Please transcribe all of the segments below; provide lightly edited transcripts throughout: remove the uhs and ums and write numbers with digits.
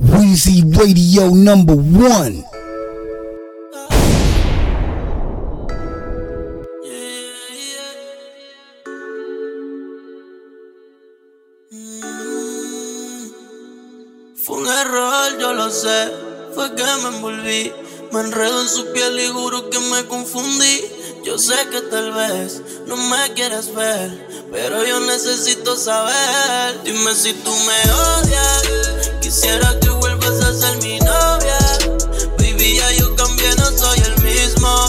Weezy Radio number one. Fue un error, yo lo sé, fue que me envolví, me enredo en su piel y juro que me confundí. Yo sé que tal vez no me quieres ver, pero yo necesito saber. Dime si tú me odias, quisiera que vuelvas a ser mi novia. Baby, ya yo cambié, no soy el mismo.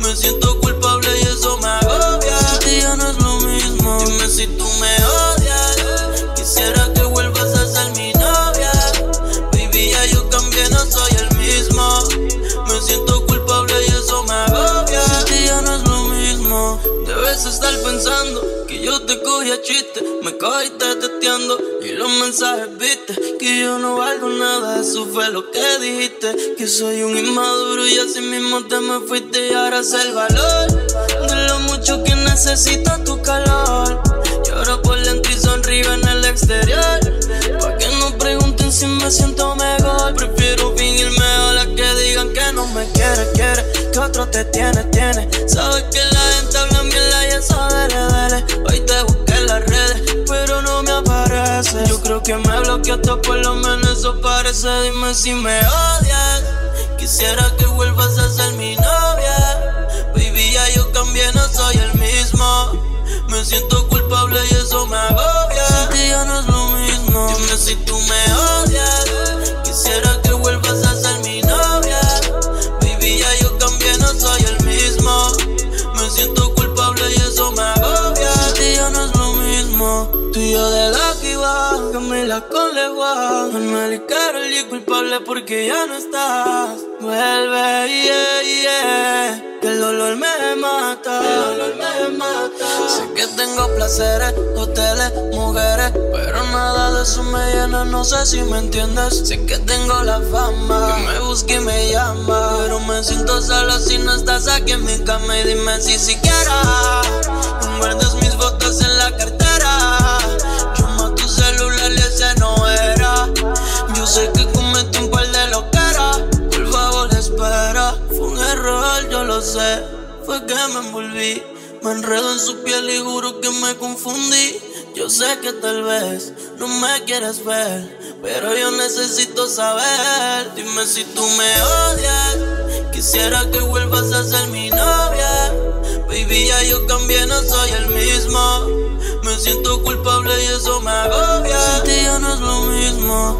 Me siento culpable y eso me agobia. Sin ti ya no es lo mismo. Dime si tú me odias, quisiera que vuelvas a ser mi novia. Baby, ya yo cambié, no soy el mismo. Me siento culpable y eso me agobia. Sin ti ya no es lo mismo. Debes estar pensando que yo te cogí a chiste, me cogiste testeando y los mensajes viste. Que yo no valgo nada, eso fue lo que dijiste. Que soy un inmaduro y así mismo te me fuiste. Y ahora sé el valor de lo mucho que necesito tu calor. Lloro por dentro y sonrío en el exterior. Pa' que no pregunten si me siento mejor. Prefiero fingirme a las que digan que no me quieres, quieres. Que otro te tiene, tiene. Sabes que la gente habla mierda y eso duele, duele. Hoy te busqué en las redes, pero no me apareces. Yo creo que me bloqueaste, por lo menos eso parece. Dime si me odias, quisiera que vuelvas a ser mi novia. Baby, ya yo cambié, no soy el mismo. Me siento culpable y eso me agobia. Sin ti ya no es lo mismo. Dime si tú me odias, quisiera que vuelvas a ser mi novia. Baby, ya yo cambié, no soy el mismo. Me siento culpable y eso me agobia. Sin ti ya no es lo mismo. Tú y yo de la que iba, Camila con Leguán, Manuel y Carol y culpable porque ya no estás. Vuelve, yeah, yeah, que el dolor me mata, el dolor me mata. Sé que tengo placeres, hoteles, mujeres, pero nada de eso me llena, no sé si me entiendes. Sé que tengo la fama, que me busca y me llama, pero me siento solo si no estás aquí en mi cama. Y dime si siquiera guardas mis fotos en la cartera. Llama tu celular y ese no era. Yo sé que cometí un par de loqueras, por favor espera. Fue un error, yo lo sé, fue que me envolví, me enredo en su piel y juro que me confundí. Yo sé que tal vez no me quieres ver, pero yo necesito saber. Dime si tú me odias, quisiera que vuelvas a ser mi novia. Baby, ya yo cambié, no soy el mismo. Me siento culpable y eso me agobia. Sin ti ya no es lo mismo.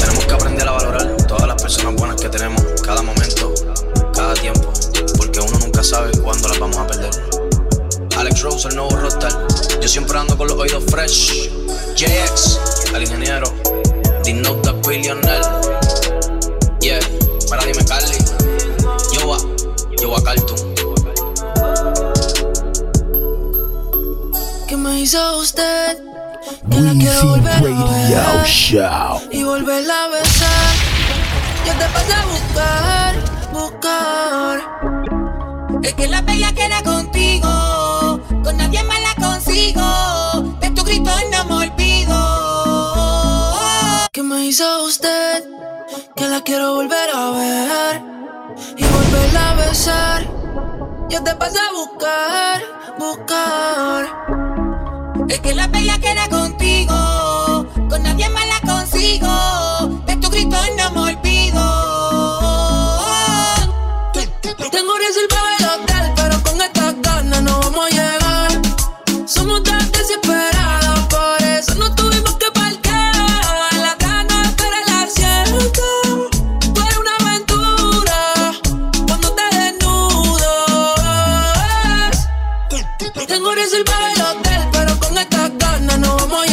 Tenemos que aprender a valorar todas las personas buenas que tenemos, cada momento, cada tiempo, porque uno nunca sabe cuándo las vamos a perder. Alex Rose, el nuevo roster. Yo siempre ando con los oídos fresh. JX, el ingeniero. Dignote, the billionaire. Yeah, para dime Carly. Yowa Cartoon. ¿Qué me hizo usted? Que la quiero volver a ver show. Y volverla a besar. Yo te pasé a buscar, buscar. Es que la bella queda contigo, con nadie más la consigo. De tu grito no me olvido. ¿Qué me hizo usted? Que la quiero volver a ver y volverla a besar. Yo te pasé a buscar, buscar. Es que la bella queda contigo, con nadie más la consigo. De tu grito no me olvido. Tengo reservado el hotel, pero con estas ganas no vamos a llegar. Somos tan desesperadas, por eso no tuvimos que parquear. La gana para la siesta, tú eres una aventura cuando te desnudas. Tengo reservado el hotel, no vamos a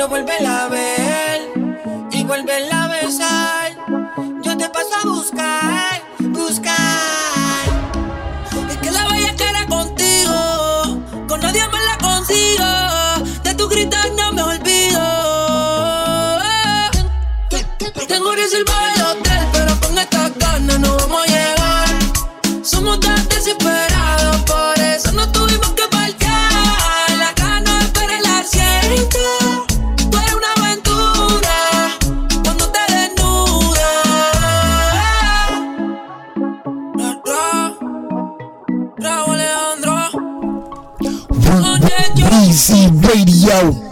quiero volverla a ver y volverla a besar. Yo te paso a buscar, buscar. Es que la bella cara contigo, con nadie más la consigo. De tu gritar no me olvido. Tengo reservado el hotel, pero con estas ganas no vamos a llegar. Somos tan desesperados, por eso no tuvimos que parquear. La gana espera el asiento. Tú eres una aventura cuando te desnudas. Bravo Alejandro. Weezy Radio.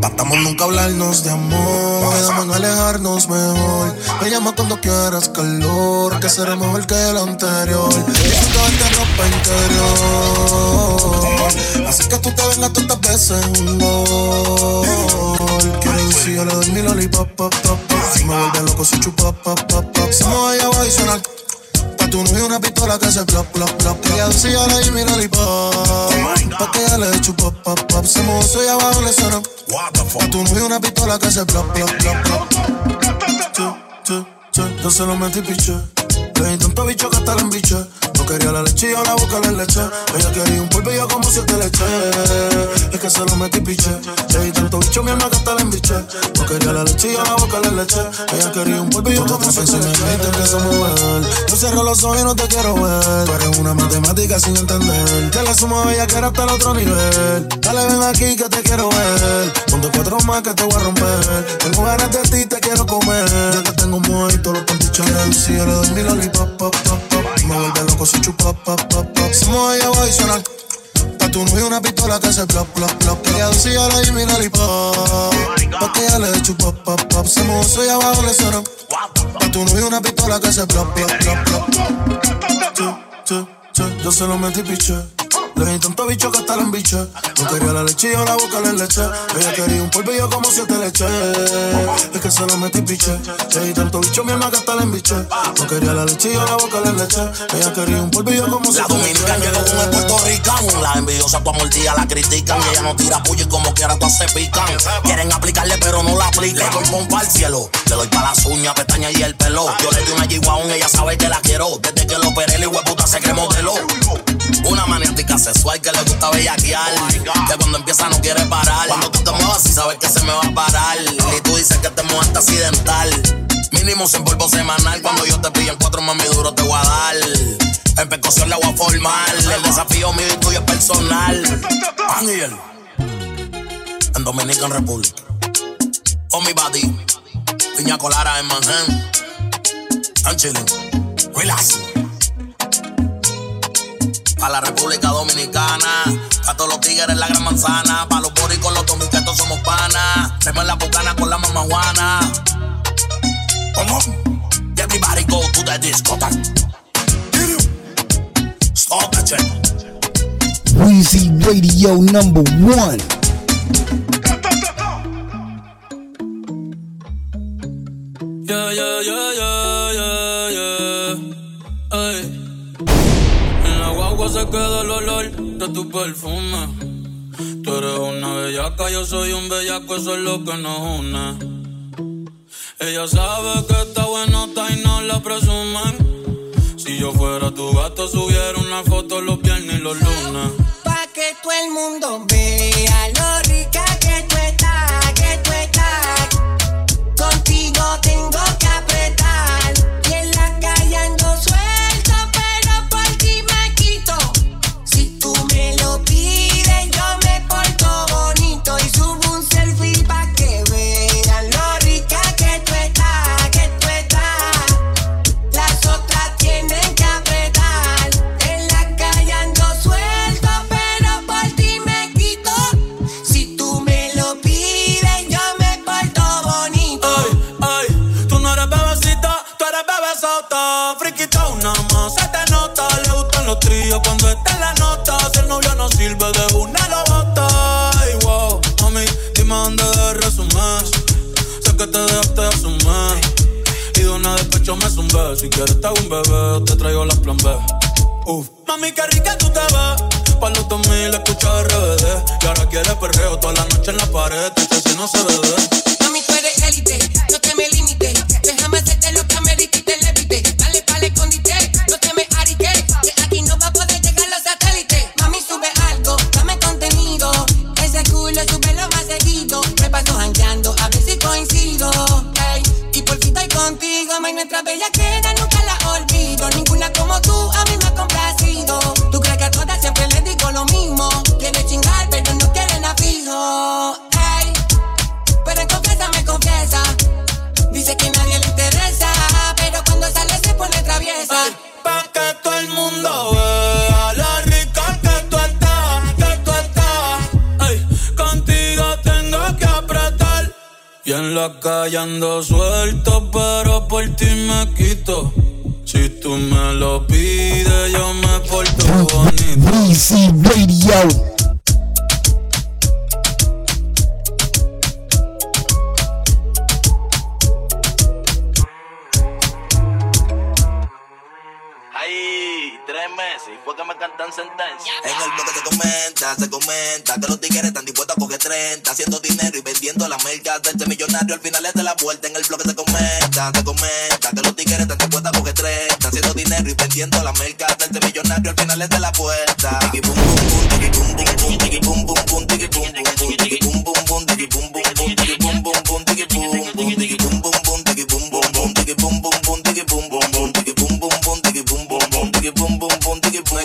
Tratamos nunca hablarnos de amor, dejamos alejarnos mejor. Me llama cuando quieras calor, que será mejor que el anterior. Necesito esta ropa interior, así que tú te vengas tantas veces un gol. Quiero decir, yo le doy mi lollipop, pop, pop. Si me vuelve loco, soy chupap, pop, pop, pop. Si me vaya abajo y suena tu no vi una pistola que hace plop, plop, plop. Ella decía la Jimmy Lollipop, pa' que ella le eche pop, pop, pop. Se mojó soy abajo le sonó. Pa' tu no vi una pistola que hace plop, plop, plop, plop. Yo se lo metí piché. Le di tanto bicho que hasta la embiché. No quería la leche y yo la busca la leche. Ella quería un polvo y yo como siete leches. Es que se lo metí piché. Le di tanto bicho mi alma que hasta la embiché. No quería la leche y yo la busca la leche. Ella quería un polvo y yo como siete leches. Y te empiezo a mover. Yo cierro los ojos y no te quiero ver. Tú eres una matemática sin entender. Te la sumo a ella que era hasta el otro nivel. Dale ven aquí que te quiero ver. Ponte cuatro más que te voy a romper. Tengo ganas de ti te quiero comer. Ya te tengo muerto los pantichos. Si yo le doy mi lollipop, pop, pop, pop. Me vuelve loco si chupa, pop, pop, pop. Se mueve allá abajo y suena. Pa' tu novia una pistola que hace plop, plop, plop. Ella decía la Jimmy Lollipop, pa' que ella le eche pop, pop, pop. Se mueve allá abajo le suena. Pa' tu novia una pistola que hace plop, plop, plop, plop. Yo se lo metí piché. Le di tanto bicho que hasta la embiché. No quería la leche y yo la busca la leche. Ella quería un polvo y yo como siete leches. Es que se lo metí piché. Le di tanto bicho mi alma que hasta la embiché. No quería la leche y yo la busca la leche. Ella quería un polvo y yo como siete leches. La dominican llegó con el puertorricán. La envidiosa tu amor tía la critican. Ella no tira puya y como quiera todas se pican. Quieren aplicarle pero no la aplican. Le doy pompa al cielo. Le doy pa' las uñas, pestañas y el pelo. Yo le di una yiguaón, ella sabe que la quiero. Desde que lo operé el hueputa se cree modelo. Una maniática sexual que le gusta bellaquear, oh, que cuando empieza no quiere parar. Cuando tú te muevas y sabes que se me va a parar. Ni tú dices que te mojaste accidental. Mínimo 100 polvos semanal. Cuando yo te pillo en cuatro, mami, duro te voy a dar. En percusión le voy a formar. El desafío mío y tuyo es personal. Ángel en Dominican Republic. Oh, mi body. Piña colada en Manhattan. I'm chilling. Relax. Pa' la República Dominicana, pa' todos los tigres la gran manzana, pa' los boricos los dominicanos somos panas, tenemos la bucana con la mamahuana. Come on, everybody go to the discotheque. Stop the check. Weezy Radio #1. Yeah, yeah, yeah, yeah, yeah, yeah. Ay. Se queda el olor de tu perfume. Tú eres una bellaca, yo soy un bellaco, eso es lo que nos une. Ella sabe que está buenota y no la presumen. Si yo fuera tu gato, subiera una foto los viernes y los lunes. Pa' que todo el mundo vea lo rica que tú estás, que tú estás. Contigo tengo que apretar y en la calle ando suelto. B. Si quieres te hago un bebé, te traigo las plan B. Uf. Mami, qué rica tú te ves. Pa' los 2000 escucha RBD. Y ahora quieres perreo toda la noche en la pared. Este si no se bebe. Mami, tú eres élite, no te me limites. Déjame hacerte lo que amerita y te levite. Dale pa'l escondite, no te me arique. Que aquí no va a poder llegar los satélites. Mami, sube algo, dame contenido. Ese culo sube lo más seguido. Me paso jangueando, a ver si coincido. Y por si estoy contigo, ma, nuestra bellaquera nunca la olvido. Ninguna como tú a mí me ha complacido. Tú crees que a todas siempre les digo lo mismo. Quieren chingar, pero no quieren a fijo. Ey, pero en confianza me confiesa. Dice que nadie le interesa, pero cuando sale se pone traviesa. Ay, pa' que todo el mundo vea la rica que tú estás, que tú estás. Ey, contigo tengo que apretar. Y en la calle ando suelto, pero por ti me quito. Si tú me lo pides, yo me porto bonito. Weezy Radio. En el bloque se comenta que los tigueres están dispuestos a coger 30, haciendo dinero y vendiendo las mercas de este millonario al final es de la vuelta. En el bloque se comenta que los tigueres están dispuestos a coger 30, haciendo dinero y vendiendo las mercas de este millonario al final es de la vuelta. Tiki pum pum pum, tiki pum pum pum, tiki pum pum pum, tiki pum pum pum, tiki pum pum pum, tiki pum pum pum, tiki pum pum pum, tiki pum pum, tiki pum pum pum, tiki pum pum pum, tiki pum pum pum, tiki pum pum pum, tiki pum pum pum, tiki pum pum pum, tiki pum pum pum, tiki pum pum.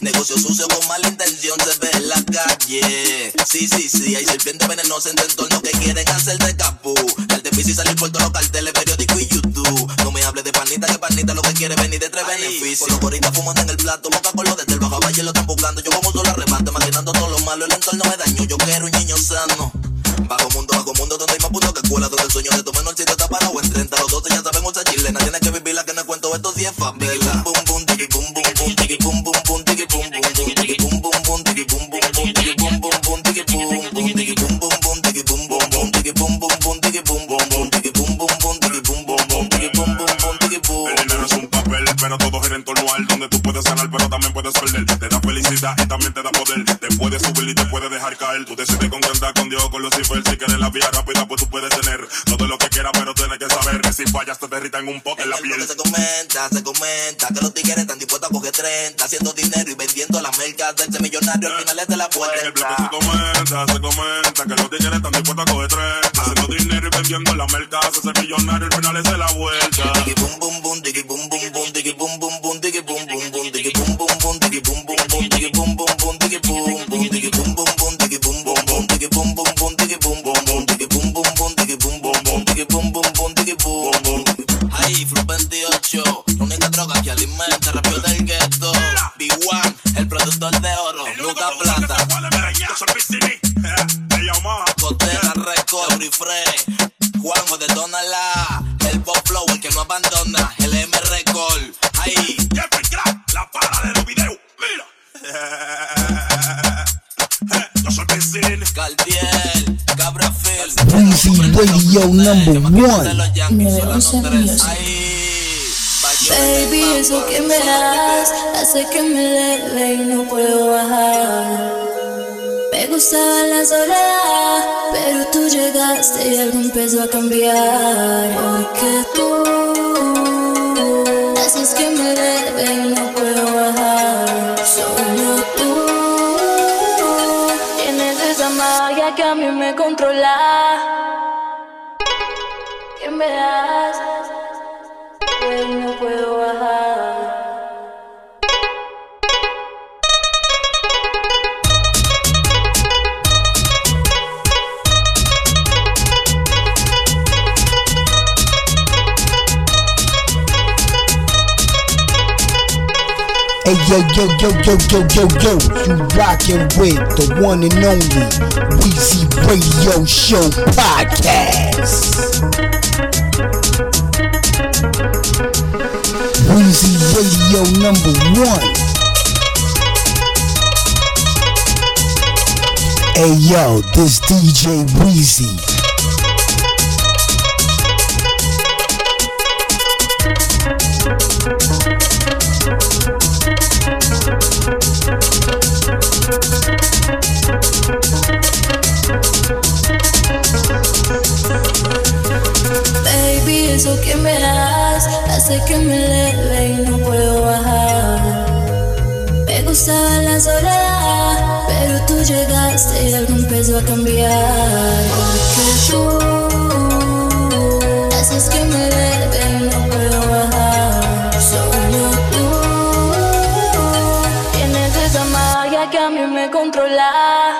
Negocio sucio con mala intención se ve en la calle. Sí, hay serpientes venenosas en tu entorno que quieren hacerte capú. Darte pis y salir por todos los carteles, periódico y YouTube. No me hables de panita, que panita lo que quiere venir de tres beneficios. Con los coritas fumando en el plato, boca con los desde el bajo valle lo están buscando. Yo como solo arrebato, imaginando todo lo malo, el entorno me dañó. Yo quiero un niño sano. Bajo mundo, donde hay más puto que escuela, donde el sueño de tu menor sitio está parado en 30. Los 12 ya saben usar chilena, tienes que vivirla, que no cuento estos 10 favelas. Y también te da poder, te puedes subir y te puedes dejar caer. Tú decides contentar con Dios, con Lucifer. Si quieres la vía rápida, pues tú puedes tener todo lo que quieras, pero tienes que saber que si fallas te derritan un poco en la piel. Se comenta que los tigueres están dispuestos a coger 30, haciendo dinero y vendiendo las mercas de este millonario al final es de la puerta. En el bloque se comenta que los tigueres están dispuestos a coger 30, haciendo dinero y vendiendo las mercas de ese millonario al final es de la vuelta. Tiki bum bum bum, tiki bum bum bum, tiki bum bum bum, tiki bum bum bum, tiki bum bum bum, tiki bum bum bum, tiki bum bum bum, tiki bum bum, tiki bum bum bum, tiki bum bum bum, tiki bum bum bum, tiki bum bum bum, tiki bum bum bum, tiki bum bum bum, tiki bum bum bum, tiki bum bum. Ay, Fruit 28, la única droga que alimenta rápido del gueto. B1, el productor de oro, nunca plata. Cotera, Recovery Fresh, Juanjo de Donala, el Bob Flow, el que no abandona, el M Record. Ay, la para de los videos. Yo soy Pincel Cardiel, Cabra Phil. Weezy Radio number one. Me gusta baby, eso que me das hace que me eleve y no puedo bajar. Me gustaba la soledad, pero tú llegaste y algo empezó a cambiar. Hoy que tú haces que me eleve y no puedo bajar. Solo tú tienes esa magia que a mí me controla. ¿Qué me das? Pero no puedo bajar. Hey, yo, you rockin' with the one and only Weezy Radio Show Podcast. Weezy Radio number one. Hey yo, this DJ Weezy. Baby, eso que me das hace que me eleve y no puedo bajar. Me gustaba la soledad, pero tú llegaste y algo empezó a cambiar. Porque tú haces que me eleve y no puedo bajar. Solo tú tienes esa magia que a mí me controla.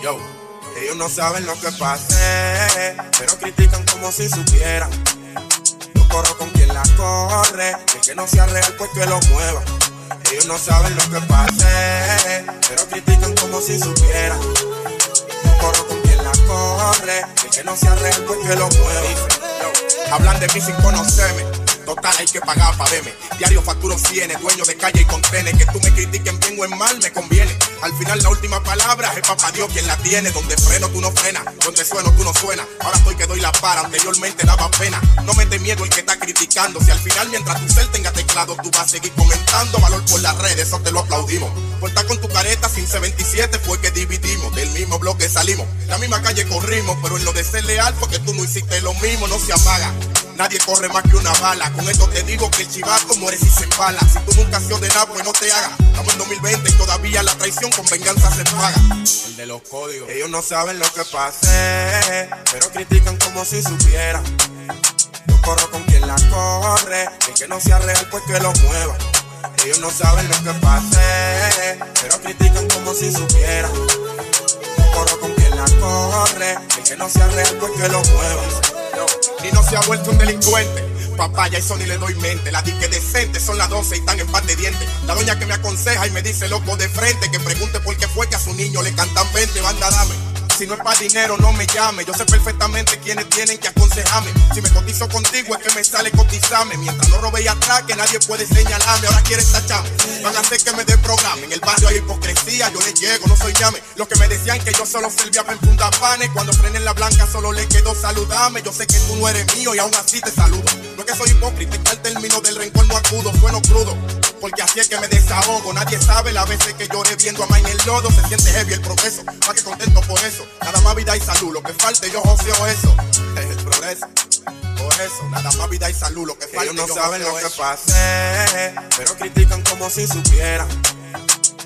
Yo, ellos no saben lo que pasé, pero critican como si supieran. Yo corro con quien la corre, el que no sea real pues que lo mueva. Ellos no saben lo que pasé, pero critican como si supieran. Yo corro con quien la corre, el que no sea real pues que lo mueva. Dicen, hablan de mí sin conocerme, total hay que pagar pa' verme. Diario facturo cienes, dueño de calle y contenes. Que tú me critiquen bien o en mal me conviene. Al final la última palabra es papá Dios quien la tiene. Donde freno tú no frenas, donde sueno tú no suenas. Ahora estoy que doy la para, anteriormente daba pena. No me dé miedo el que está criticando. Si al final mientras tu cel tenga teclado tú vas a seguir comentando. Valor por las redes, eso te lo aplaudimos. Por estar con tu careta sin C27 fue que dividimos. Del mismo bloque salimos, la misma calle corrimos. Pero en lo de ser leal porque tú no hiciste lo mismo. No se apaga, nadie corre más que una bala. Con esto te digo que el chivato muere si se empala. Si tú nunca has sido de nada, pues no te hagas. Estamos en 2020 y todavía la traición con venganza se paga. El de los códigos. Ellos no saben lo que pasé, pero critican como si supieran. Yo corro con quien la corre, el que no sea real pues que lo mueva. Ellos no saben lo que pasé, pero critican como si supieran. Yo corro con quien la corre, el que no sea real pues que lo mueva. Ni no se ha vuelto un delincuente. Papaya y Sony le doy mente. La disque decente son las 12 y están en par de dientes. La doña que me aconseja y me dice loco de frente. Que pregunte por qué fue que a su niño le cantan 20. Banda dame, si no es pa' dinero no me llame. Yo sé perfectamente quiénes tienen que aconsejarme. Si me cotizo contigo es que me sale cotizarme. Mientras no robe y atraque nadie puede señalarme. Ahora quieren tacharme, van a hacer que me desprograme. En el barrio hay hipocresía, yo les llego, no soy llame. Los que me decían que yo solo servía para enfundar panes. Cuando frenen la blanca solo le quedó saludarme. Yo sé que tú no eres mío y aún así te saludo. No es que soy hipócrita, está el término del rencor no acudo. Sueno crudo, porque así es que me desahogo. Nadie sabe las veces que lloré viendo a May en el lodo. Se siente heavy el progreso, más que contento por eso. Nada más vida y salud, lo que falte yo joseo eso. Es el progreso, por eso. Nada más vida y salud, lo que falte yo joseo eso. Ellos no saben lo que pasé, pero critican como si supieran.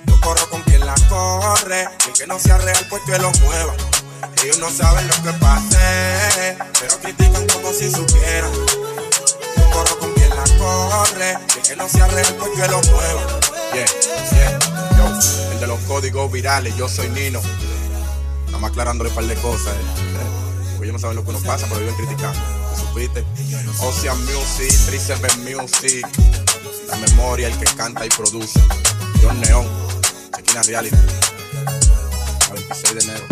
Yo corro con quien la corre, y el que no sea real pues que lo mueva. Ellos no saben lo que pasé, pero critican como si supieran. Yo corro con quien la corre, y el que no sea real pues que lo mueva. Yeah, yeah, yo, el de los códigos virales, yo soy Nino. Estamos aclarándole un par de cosas, porque ellos no saben lo que nos pasa, pero viven criticando. ¿Supiste? Ocean Music, Tricep Music, La Memoria, el que canta y produce. John Neon, Shakina Reality, a 26 de enero.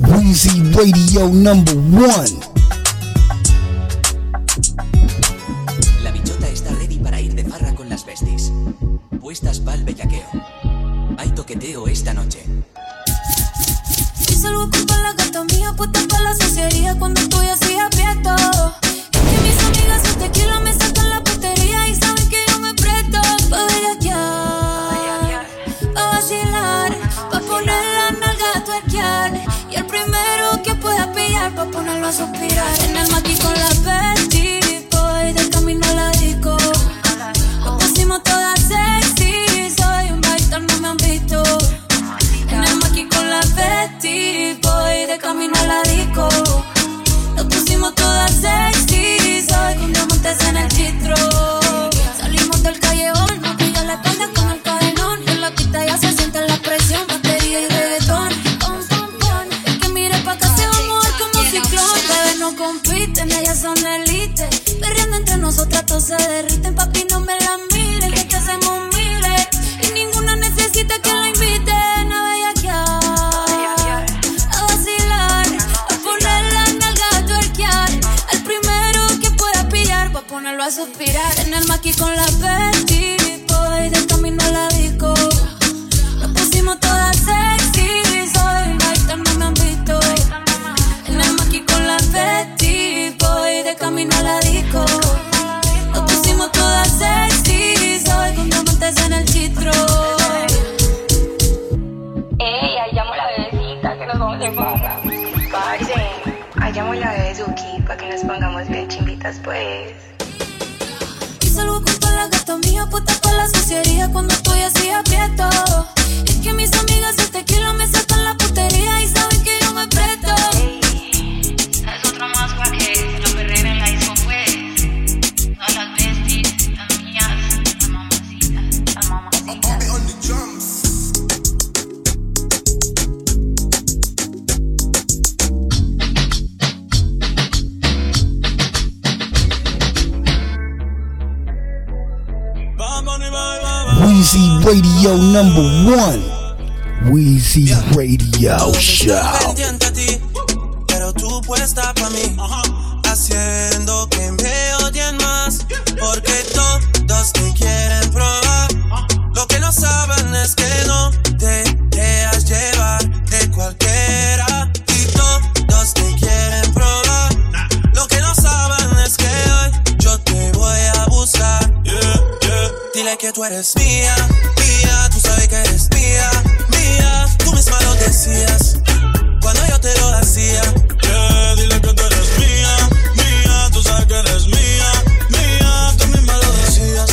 Weezy Radio #1. Puestas pa'l bellaqueo. Hay toqueteo esta noche. vuelvo a suspirar. En el maqui con la Betty Boy, del camino a la disco. Nos pusimos todas sexy, soy un baitor, no me han visto. En el maqui con la Betty Boy, del camino a la disco. Nos pusimos todas sexy, soy con diamantes en el chistro. Salimos del callejón, nos pilló la espalda con el cadenón. Y en la pista ya se siente la presión, batería y reggaetón. No compiten, ellas son elite. Perreando entre nosotras, todos se derriten. Papi, no me la miren, que te hacemos miles. Y ninguna necesita que la inviten a bellaquear, a vacilar, a poner la nalga a tuerquear. Al primero que pueda pillar, pa' ponerlo a suspirar. En el maqui con la Betty Boy, del camino a la disco. Nos pusimos todas sexy, soy un baitor, no me han visto. Betty Boy, de camino a la disco. Nos pusimos todas sexy, soy con diamantes en el chistro. Ey, ahí llamo la bebecita, que nos vamos de farra. Parce, ahí llamo la bebé Zuki, pa' que nos pongamos bien chinguitas, pues. Y salgo con toda la gata mía, puesta pa' la suciería cuando estoy así aprieto. Es que mis amigas de tequila me sacan la putería y saben que yo me presto. Ey. Weezy Radio #1. Weezy Radio Show. Pendiente a ti, pero tú puesta pa' mí, haciendo que me odien más, porque todos te quieren probar. Lo que no saben es que no te dejas llevar de cualquiera, y todos te quieren probar. Lo que no saben es que hoy yo te voy a buscar. Dile que tú eres mía, mía, tú sabes que eres mía, mía. Tú misma lo decías cuando yo te lo hacía. Yeah, dile que tú eres mía, mía, tú sabes que eres mía, mía. Tú misma lo decías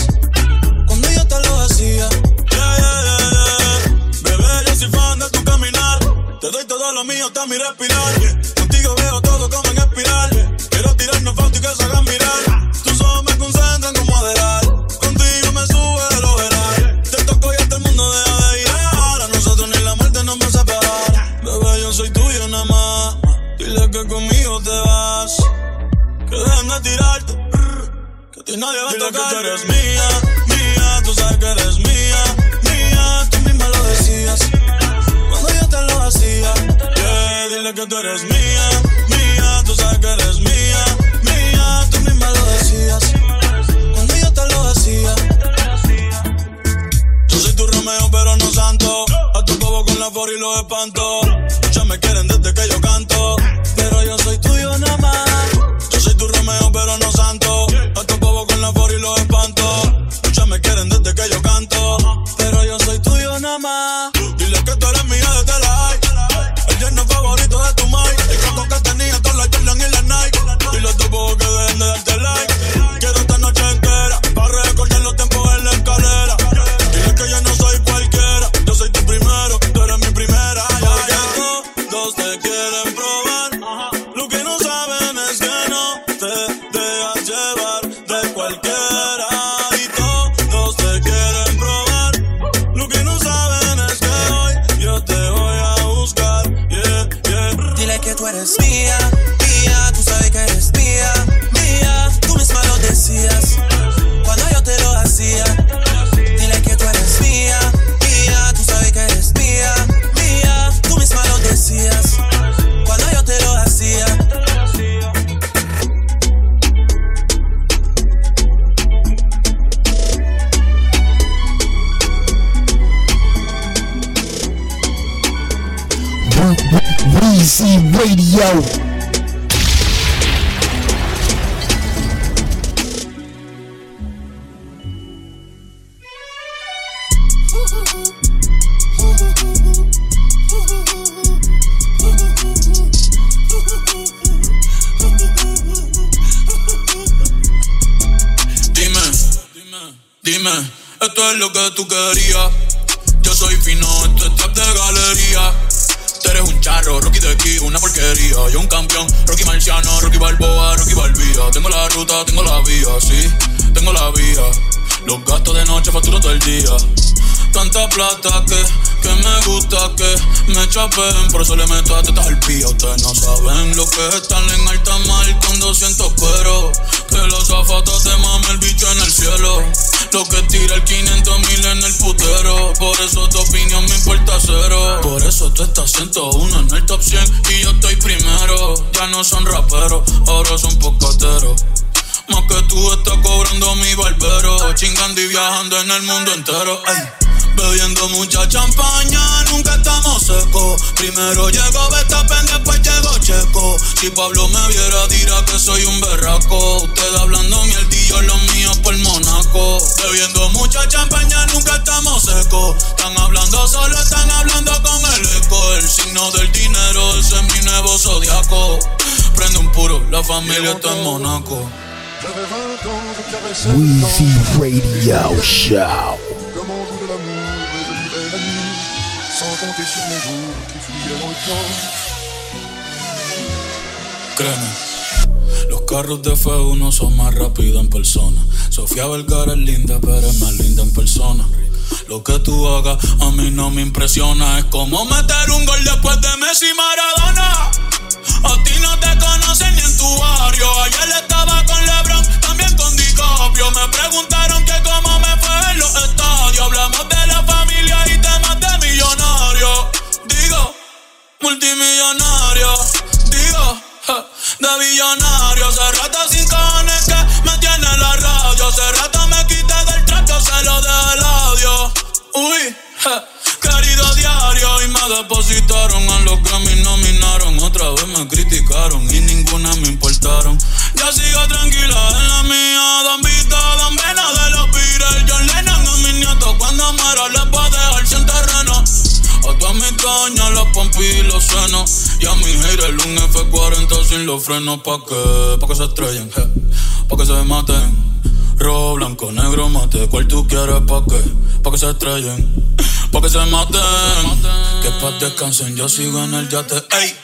cuando yo te lo hacía. Yeah, yeah, yeah, yeah. Bebé, yo soy fan de tu caminar. Te doy todo lo mío hasta mi respirar. Yeah. Contigo veo todo como en espiral. Yeah. Quiero tirarnos fotos y que se hagan mirar. Tus ojos me concentran como adelar. Soy tuyo nada más. Dile que conmigo te vas, que dejen de tirarte, que a ti nadie va a tocar. Dile que tú eres mía, mía, tú sabes que eres mía, mía. Tú misma lo decías cuando yo te lo hacía. Yeah, dile que tú eres mía, mía, tú sabes que eres mía, mía. Tú misma lo decías cuando yo te lo hacía. Yo soy tu Romeo pero no santo, a tu bobo con la for y los espanto. Ya me quieren desde que yo canto, pero yo soy tuyo nada más. Yo soy tu Romeo pero no santo, a tu bobo con la for y los espanto. Ya me quieren desde que yo canto, pero yo soy tuyo nada más. Dile que tú eres mía desde la high, el yerno favorito de tu mai. El caco que tenía todas las Jordan y las Nike. Dile a tu bobo que dejen de darte like. Quiero esta noche entera pa' recordar los tiempos en la escalera. Dile que yo no soy cualquiera, yo soy tu primero, tú eres mi primera. Te quieren probar. Ajá. Lo que no saben es que no te dejas llevar de cualquiera. Y todos te quieren probar. Lo que no saben es que hoy yo te voy a buscar. Yeah, yeah. Dile que tú eres mía, mía. Tú sabes que eres mía, mía. Tú misma lo decías cuando yo te lo hacía. Dile que tú eres mía, mía. Tú sabes que eres mía, mía. Tú misma lo decías cuando yo te lo hacía. Weezy Radio. dime, esto es lo que tú querías. Yo soy fino, esto es trap de galería. Tú eres un charro, Rocky de aquí, una porquería. Yo un campeón, Rocky Marciano, Rocky Balboa, Rocky Balbía. Tengo la ruta, tengo la vía, sí, tengo la vía. Los gastos de noche facturo todo el día. Tanta plata que me gusta que me chapen. Por eso le meto a tetas al pío. Ustedes no saben lo que están en alta mar con 200 cueros. Que los zafatos se mamen el bicho en el cielo. Lo que tira el 500,000 en el putero. Por eso tu opinión me importa cero. Por eso tú estás 101 en el top 100 y yo estoy primero. Ya no son raperos, ahora son pocateros. Más que tú estás cobrando mi barbero. Chingando y viajando en el mundo entero. Ay. Bebiendo mucha champaña, nunca estamos secos. Primero llegó Verstappen, después llegó Checo. Si Pablo me viera dirá que soy un berraco. Usted hablando mierdillo, los míos por Mónaco. Bebiendo mucha champaña, nunca estamos secos. Están hablando solo, están hablando con el eco. El signo del dinero, ese es mi nuevo zodiaco. Prende un puro, la familia está en Mónaco. Weezy Radio Show. Comment jouer l'amour et je vivrai la nuit, sans compter sur mes jours qui fuient dans le temps. Créeme, los carros de F1 son más rápidos en persona. Sofía Vergara es linda, pero es más linda en persona. Lo que tú hagas a mí no me impresiona. Es como meter un gol después de Messi y Maradona. A ti no te conocen ni en tu barrio. Ayer estaba con LeBron, también con DiCaprio. Me preguntaron que cómo me fue en los estadios. Hablamos de la familia y temas de millonarios. Digo, multimillonario. Digo, de billonario. Hace rato sin cojones que me tiene la radio. Hace rato me quité del trato, se lo dejé el audio. Uy, querido diario, y me depositaron a los que me nominaron. Otra vez me criticaron y ninguna me importaron. Ya sigo tranquila en la mía. Don Vito, Don Vena de los Beatles, John Neon a mis nietos. Cuando muera les voy a dejar sin terreno. A todas mis doñas, las pompis y los senos. Y a mi haters un F40 sin los frenos. Pa' que se estrellen, pa' que se maten. Rojo, blanco, negro, mate, cuál tú quieres, pa' qué, pa' que se estrellen, pa' que se maten, que pa' descansen, yo sigo en el yate, ey,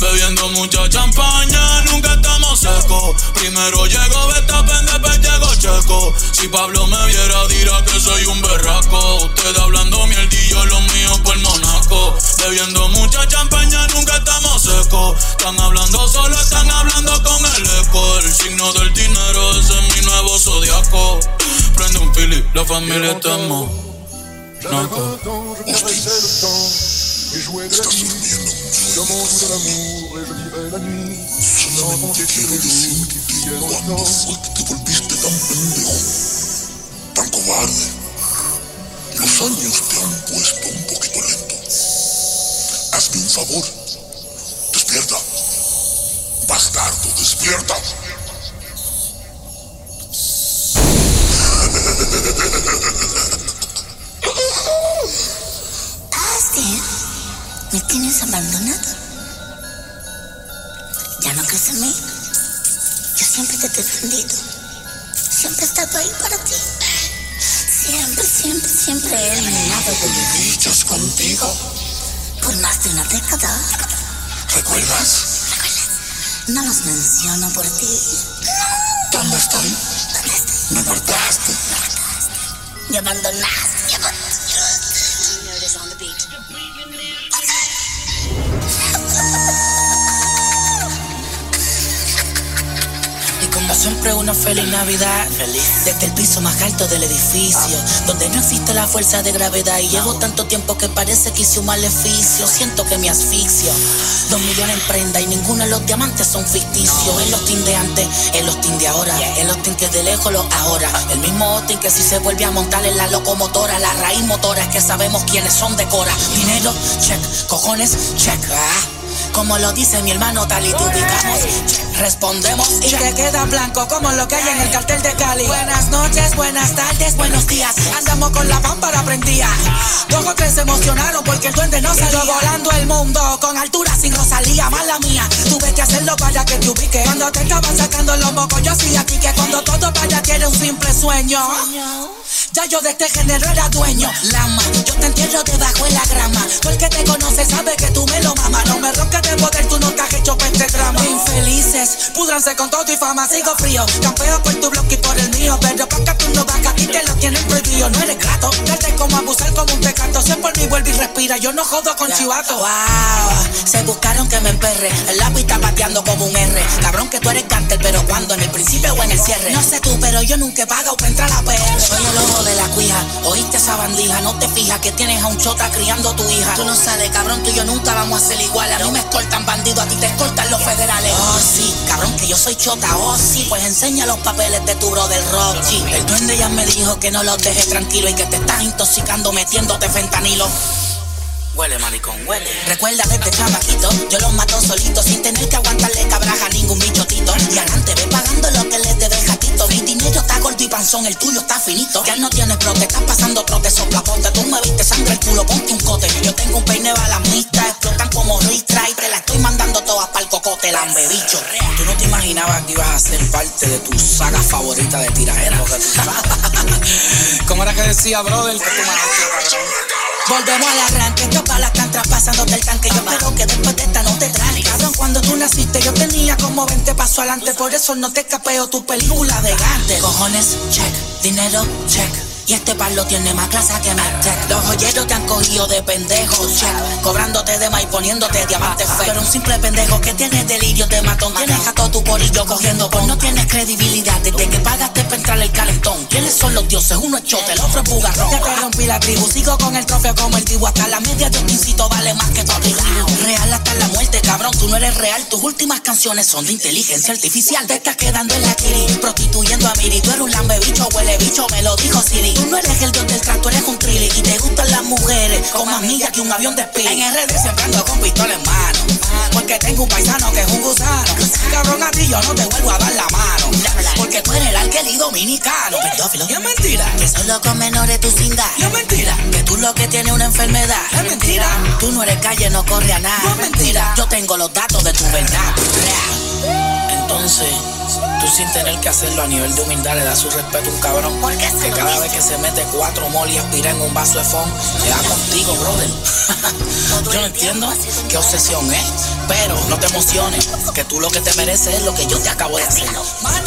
bebiendo mucha champaña, nunca estamos secos, primero llegó Verstappen, después llegó Checo, si Pablo me viera dirá que soy un berraco, usted hablando mierdillo, los míos por Mónaco, bebiendo mucha champaña, nunca estamos secos, están hablando solo, están hablando con el eco, el signo del dinero, ese es mi nuevo zodiaco. Prends un Philly, la famille est à moi. J'avais 20 ans, je caressais le temps et jouais de la vie. Comme on joue de l'amour et je vivais la nuit. Sans compter sur les jours qui fuyaient dans le temps. Tan cobarde. Los años te han puesto un poquito lento. Hazme un favor. Despierta. Bastardo, despierta. ¿Me tienes abandonado? ¿Ya no crees en mí? Yo siempre te he defendido. Siempre he estado ahí para ti. Siempre he eliminado de mis dichos contigo. Por más de una década. ¿Recuerdas? No los menciono por ti. No. ¿Dónde estoy? Me guardaste. Me abandonaste. Siempre una feliz Navidad. Desde el piso más alto del edificio, donde no existe la fuerza de gravedad. Y llevo tanto tiempo que parece que hice un maleficio. Siento que me asfixio. 2 millones en prenda y ninguno de los diamantes son ficticios. El hosting de antes, el hosting de ahora, el hosting que de lejos lo ahora. El mismo hosting que si se vuelve a montar en la locomotora. La raíz motora es que sabemos quiénes son de Cora. Dinero, check, cojones, check. Como lo dice mi hermano, tal y te ubicamos, respondemos y te queda blanco como lo que hay en el cartel de Cali. Buenas noches, buenas tardes, buenos días. Andamos con la pámpara prendida. 2 o 3 se emocionaron porque el duende no salió. Volando el mundo con altura sin Rosalía, mala mía. Tuve que hacerlo para que te ubique. Cuando te estaban sacando los mocos yo sí aquí que cuando todo para ti era un simple sueño. Ya yo de este género era dueño. Lama, yo te entierro debajo de la grama. Tú el que te conoce sabe que tú me lo mamas. No me roncas de poder, tú no te has hecho para este tramo. Infelices, pudranse con todo y fama. Sigo frío, campeo por tu bloque y por el mío. Pero pa' acá tú no vas, aquí te lo tienen prohibido. No eres grato, darte como abusar como un pecado. Siempre por mí vuelve y respira, yo no jodo con chivato. Wow, se buscaron que me emperre. El lápiz está pateando como un R. Cabrón que tú eres cánter, pero cuando en el principio o en el cierre. No sé tú, pero yo nunca he pagado para entrar a la PR. Soy el ojo de la cuija, oíste esa bandija. No te fijas que tienes a un chota criando a tu hija. Tú no sales, cabrón, tú y yo nunca vamos a ser igual. A mí me escoltan bandidos, a ti te escoltan los federales. Oh sí, cabrón, que yo soy chota, oh sí. Pues enseña los papeles de tu brother Rochi. El duende ya me dijo que no los dejes tranquilo y que te estás intoxicando metiéndote fentanilo. Huele, maricón, huele. Recuerda desde chamaquito, yo los mato solito, sin tener que aguantarle cabraja a ningún bichotito. Y adelante ve pagando lo que les debe el jatito. Mi dinero está gordo y panzón, el tuyo está finito. Ya no tienes brote, estás pasando trote, soplapote. Tú me viste sangre el culo, ponte un cote. Yo tengo un peine balamista, explotan como ristra. Y te la estoy mandando todas pa'l cocote, lambe bicho. Tú no te imaginabas que ibas a ser parte de tu saga favorita de tiraera. ¿Cómo era que decía, brother? Volvemos al arranque, esto para las cantras pasándote el tanque. Yo espero que después de esta no te trae. Cabrón, cuando tú naciste yo tenía como 20 pasos adelante. Por eso no te escapeo tu película de gante. Cojones, check, dinero, check. Y este palo tiene más clase que Martec. Los joyeros te han cogido de pendejo, check. Cobrándote de más y poniéndote diamante fake. Pero un simple pendejo que tiene delirio de matón. Tienes a todo tu corillo cogiendo por. No tienes credibilidad desde que pagaste para entrar el calentón. ¿Quiénes son los dioses? Uno es chote, el otro es bugarrón. Ya te rompí la tribu, sigo con el trofeo como el tibu. Hasta la media de un pincito vale más que tu abrigado. Real hasta la muerte, cabrón, tú no eres real. Tus últimas canciones son de inteligencia artificial. Te estás quedando en la kiri, prostituyendo a Miri. Tú eres un lambe bicho, huele bicho, me lo dijo Siri. Tú no eres el dios del trato, eres un trilli. Y te gustan las mujeres con más millas que un avión de espíritu. En RD sembrando con pistola en mano, porque tengo un paisano que es un gusano. Cabrón, a ti yo no te vuelvo a dar la mano, porque tú eres el alquil dominicano. Y es mentira que solo con menores tú sin dar. Y es mentira que tú lo que tienes una enfermedad. Y es mentira, tú no eres calle, no corre a nada. No es mentira, yo tengo los datos de tu verdad. Entonces, tú sin tener que hacerlo a nivel de humildad le das su respeto a un cabrón. ¿Por qué que cada vez que se mete 4 mol y aspira en un vaso de fond, le da contigo, brother? Yo no entiendo qué obsesión es, pero no te emociones, que tú lo que te mereces es lo que yo te acabo de hacer. Cuando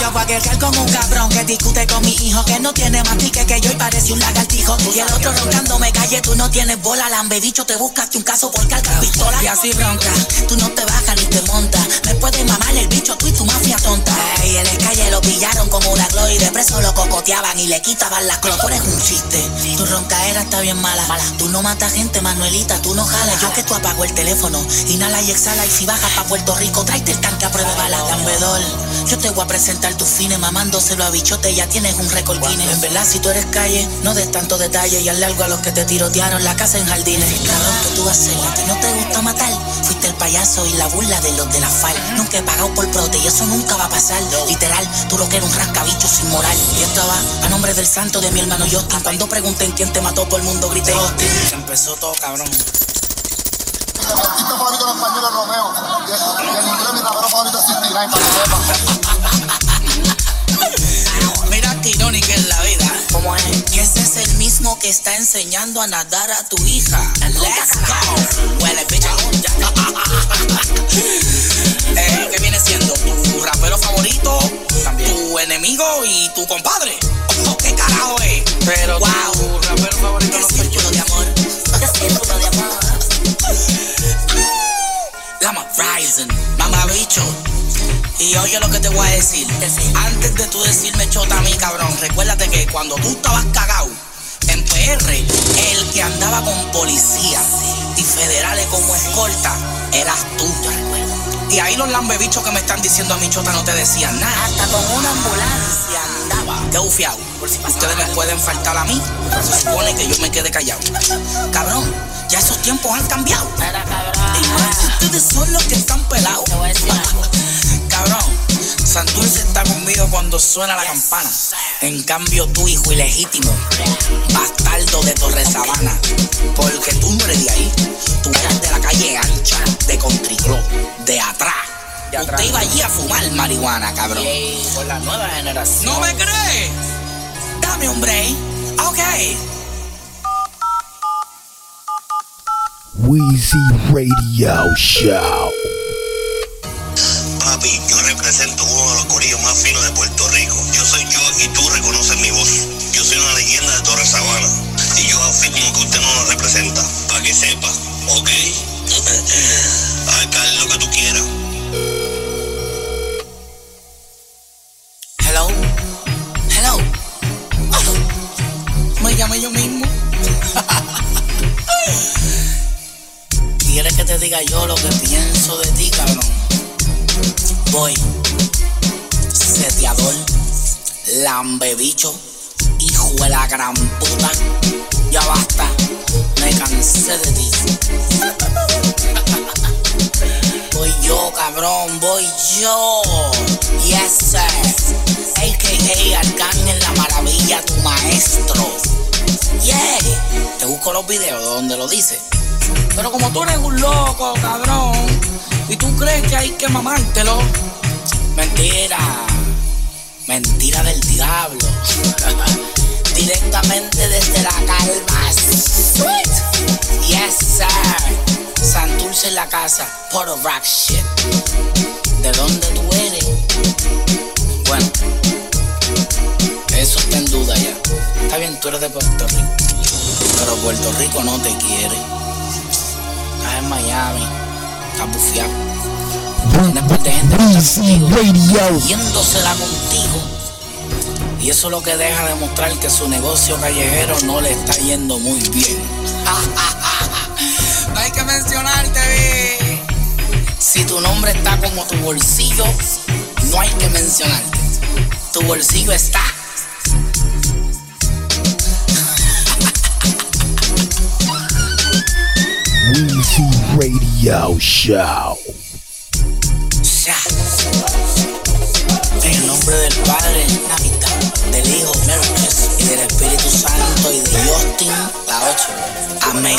yo voy a guerrear con un cabrón que discute con mi hijo, que no tiene más pique que yo y parece un lagartijo. Y el otro roncando me calle, tú no tienes bola, lambe bicho, te buscaste un caso por cargar pistola. Y así bronca, tú no te bajas ni te montas, me puedes mamar el bicho tú y tu mafia tonta. Y en el calle lo pillaron como una gloria y de preso lo cocoteaban y le quitaban las clocas. Tú eres un chiste, tu roncaera está bien mala. Tú no matas gente, Manuelita, tú no jalas. Yo que tú apago el teléfono, inhala y exhala. Y si bajas pa' Puerto Rico, tráete el tanque a prueba de bala. Lambedor, yo te voy a presentar tus fines, mamándoselo a bichote, ya tienes un récord Guinness. En verdad, si tú eres calle, no des tanto detalle y hazle algo a los que te tirotearon la casa en jardines. Cabrón, que tú haces, a ti no te gusta matar. Fuiste el payaso y la burla de los de la FAL. Nunca he pagado por prote y eso nunca va a pasar. Literal, tú lo que eres un rascabicho sin moral. Y esto va a nombre del santo de mi hermano Justin. Cuando pregunten quién te mató, todo el mundo grité. Empezó todo, cabrón. Mi artista favorito en español es Romeo. Y en inglés mi rapero favorito es 69. Mira que irónica es la vida. ¿Cómo es? Que ese es el mismo que está enseñando a nadar a tu hija. Let's go. Huele, picha. ¿Qué viene siendo? ¿Tu rapero favorito? También. ¿Tu enemigo y tu compadre? Oh, ¿qué carajo es? Pero wow. Tu rapero favorito es el círculo de amor. El círculo de amor. Lama Rising, mamá bicho. Y oye lo que te voy a decir. Antes de tú decirme chota a mí, cabrón, recuérdate que cuando tú estabas cagao en PR, el que andaba con policía y federales como escolta eras tú. Y ahí los lambebichos que me están diciendo a mi chota no te decían nada. Hasta con una ambulancia andaba. Qué ufiao. Ustedes me pueden faltar a mí. Se supone que yo me quedé callado. Cabrón, ya esos tiempos han cambiado. Y más ustedes son los que están pelados. Cabrón, Santurce está conmigo cuando suena la campana. En cambio tú, hijo ilegítimo, bastardo de Torres Sabana, porque tú no eres de ahí. Tú eres de la calle ancha, de Contri, de atrás. Usted iba allí a fumar marihuana, cabrón. Con la nueva generación. ¿No me crees? Dame un break. Okay. Weezy Radio Show. Papi, yo represento uno de los corillos más finos de Puerto Rico. Yo soy yo y tú reconoces mi voz. Yo soy una leyenda de Torres Sabana. Y yo afirmo que usted no nos representa. Para que sepa, ¿ok? Acá es lo que tú quieras. Hello. Hello. Oh. Me llamé yo mismo. ¿Quieres que te diga yo lo que pienso de ti, cabrón? Voy, seteador, lambebicho, hijo de la gran puta. Ya basta, me cansé de ti. Voy yo, cabrón, voy yo. Yes, sir. A.K.A. Arcángel la maravilla, tu maestro. Yeah. Te busco los videos donde lo dice. Pero como tú eres un loco, cabrón, y tú crees que hay que mamártelo, mentira, mentira del diablo, directamente desde la calma, sweet, yes sir, Santurce en la casa, Puerto Rock shit, ¿de dónde tú eres? Bueno, eso está en duda ya, está bien, tú eres de Puerto Rico, pero Puerto Rico no te quiere. En Miami, está bufiado. Tienes parte de gente que está contigo, yéndosela contigo. Y eso es lo que deja de mostrar que su negocio callejero no le está yendo muy bien. No hay que mencionarte, vi. Si tu nombre está como tu bolsillo, no hay que mencionarte. Tu bolsillo está. Weezy Radio Show. Ya. En el nombre del Padre, Navidad, del Hijo, Mercos, y del Espíritu Santo, y de Justin, la 8. Amén.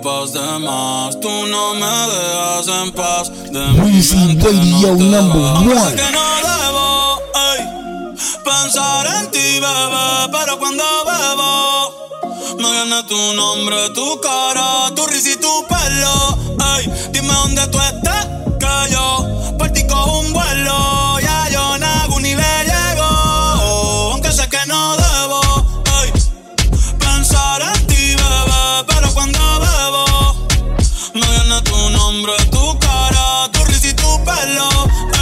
copas de más. Tú no me dejas en paz. Weezy Radio #1. Que no debo, ey, pensar en ti, bebé, pero cuando bebo me gana tu nombre, tu cara, tu risa y tu pelo. Ey, dime dónde tú estás, que yo partí con un vuelo. Ya yo no hago ni le llego, aunque sé que no debo, ey, pensar en ti, bebé, pero cuando bebo me gana tu nombre, tu cara, tu risa y tu pelo.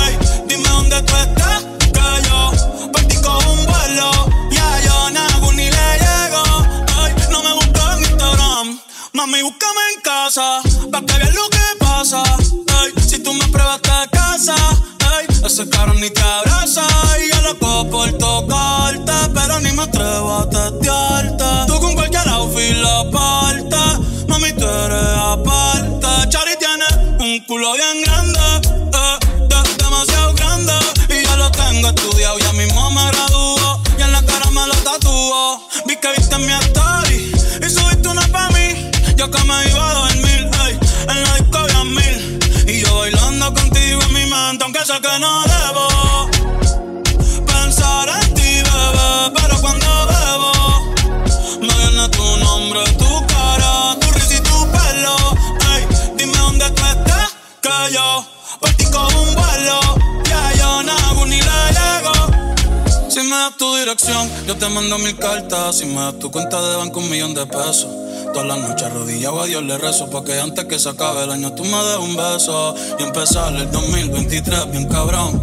Ey, dime dónde tú estás, que yo partí con un vuelo. Ya yo no hago ni le llego, ey, no me gusta en Instagram, mami, búscame en casa, pa' que veas lo que pasa. Ey, si tú me pruebas te casas, ey, ese carro ni te abraza. Y yo loco por tocarte, pero ni me atrevo a testearte. Tú con cualquier outfit la parte, mami, tú eres aparte. Chari tiene un culo bien grande, demasiado grande. Y yo lo tengo estudiado, ya mismo me graduó, y en la cara me lo tatuó. Vi que viste en mi story y subiste una pa' mí. Yo que me iba a dormir, ey, en la disco había 1000. Y yo bailando contigo en mi mente, aunque sé que no debo pensar en ti, bebé, pero cuando bebo me viene tu nombre, tu cara, tu risa y tu pelo. Ey, dime dónde tú estás, que yo partí con un vuelo. Ya yo no hago ni le llego. Si me das tu dirección, yo te mando 1000 cartas. Si me das tu cuenta de banco, 1,000,000 de pesos. Todas las noches arrodillado a Dios le rezo, porque antes que se acabe el año tú me des un beso. Y empezar el 2023 bien cabrón,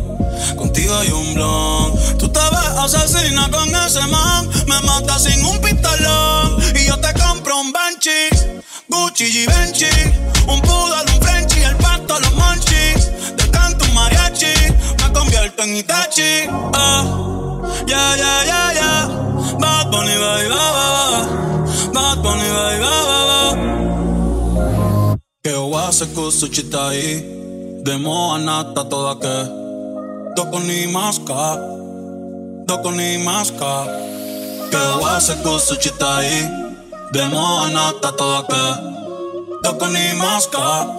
contigo hay un blon. Tú te ves asesina con ese man, me matas sin un pistolón. Y yo te compro un Banshee, Gucci y Givenchy, un Poodle, un Frenchie, el pasto, los Monchis. Te canto un mariachi, me convierto en Itachi. Yeah, yeah, yeah, yeah. Bad Bunny, baby, baby. Bad Bunny, baby, baby. Que Yowa se kusuchita ahí, de Moanata toda que doko ni maska. Que Yowa se kusuchita ahí, de Moanata toda que doko ni maska.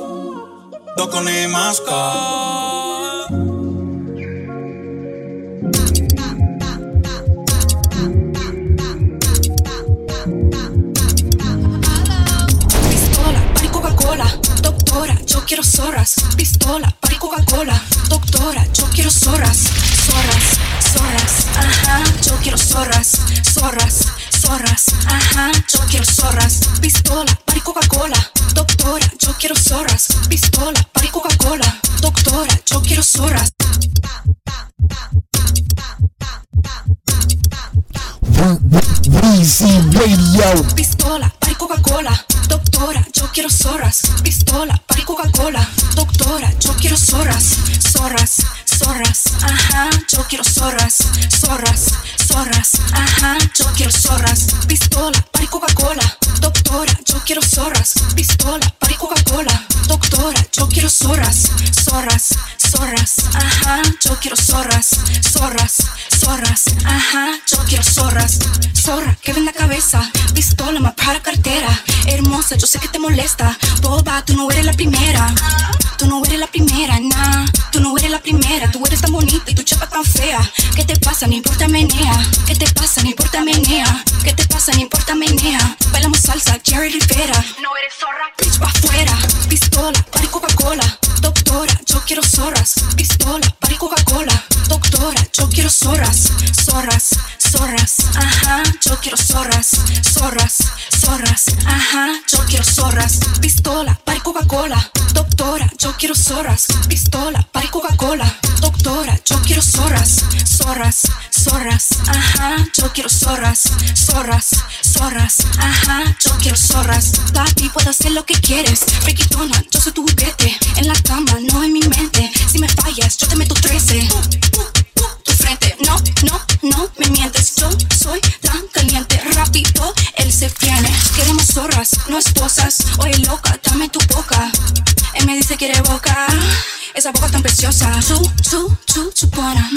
Yo quiero zorras, pistola, party Coca-Cola. Doctora, yo quiero zorras, zorras, zorras, ajá. Yo quiero zorras, zorras, zorras, ajá. Yo quiero zorras, pistola, party Coca-Cola. Doctora, yo quiero zorras, pistola, party Coca-Cola. Doctora, yo quiero zorras. Weezy Radio. Pistola, party Coca-Cola. Doctora, yo quiero zorras. Pistola, party Coca-Cola. Doctora, yo quiero zorras. Zorras, zorras, ajá. Yo quiero zorras. Zorras, zorras, ajá. Yo quiero zorras. Pistola, party Coca-Cola. Doctora, yo quiero zorras. Pistola, party Coca-Cola. Doctora, yo quiero zorras. Zorras, zorras, ajá. Yo quiero zorras. Zorras, zorras, ajá. Yo quiero zorras. Zorra, que ven la cabeza. Pistola, me para cartera. Hermosa, yo sé que te molesta. Boba, tú no eres la primera. Tú no eres la primera, nah. Tú no eres la primera. Tú eres tan bonita y tu chapa tan fea. ¿Qué te pasa? No importa, menea. ¿Qué te pasa? No importa, menea. ¿Qué te pasa? No importa, menea. Bailamos salsa, Jerry Rivera. No eres zorra, bitch, pa' afuera. Pistola, party Coca-Cola. Doctora, yo quiero zorras. Pistola, party Coca-Cola. Doctora, yo quiero zorras. Zorras, zorras, ajá. Yo quiero zorras. Zorras, zorras, ajá. Yo quiero zorras. Pistola, party Coca-Cola. Doctora, yo quiero zorras. Pistola, party Coca-Cola. Doctora, yo quiero zorras. Zorras, zorras, ajá. Yo quiero zorras. Zorras, zorras, ajá. Yo quiero zorras. Papi, puedo hacer lo que quieres. Friquitona, yo soy tu juguete. En la cama, no en mi mente. Si me fallas, yo te meto 13. Tu frente, no, no, no me mientes. Yo soy tan caliente, rápido él se tiene. Queremos zorras, no esposas. Oye loca, dame tu boca. Él me dice quiere boca. Esa boca tan preciosa. Chupona,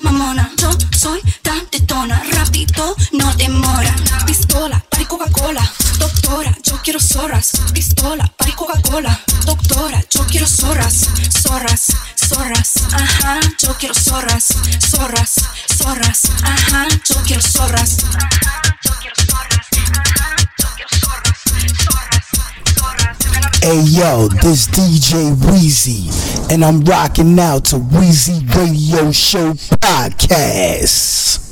mamona. Yo soy tan tetona, rápido, no demora. Pistola, party Coca-Cola. Doctora, yo quiero quiero zorras, pistola, para Coca-Cola, doctora, yo quiero zorras, zorras, zorras, ajá, yo quiero zorras, zorras, zorras, ajá, yo quiero zorras, ajá, yo quiero zorras, ajá, yo quiero zorras, zorras, zorras. Hey yo, this DJ Weezy, and I'm rocking out to Weezy Radio Show Podcast.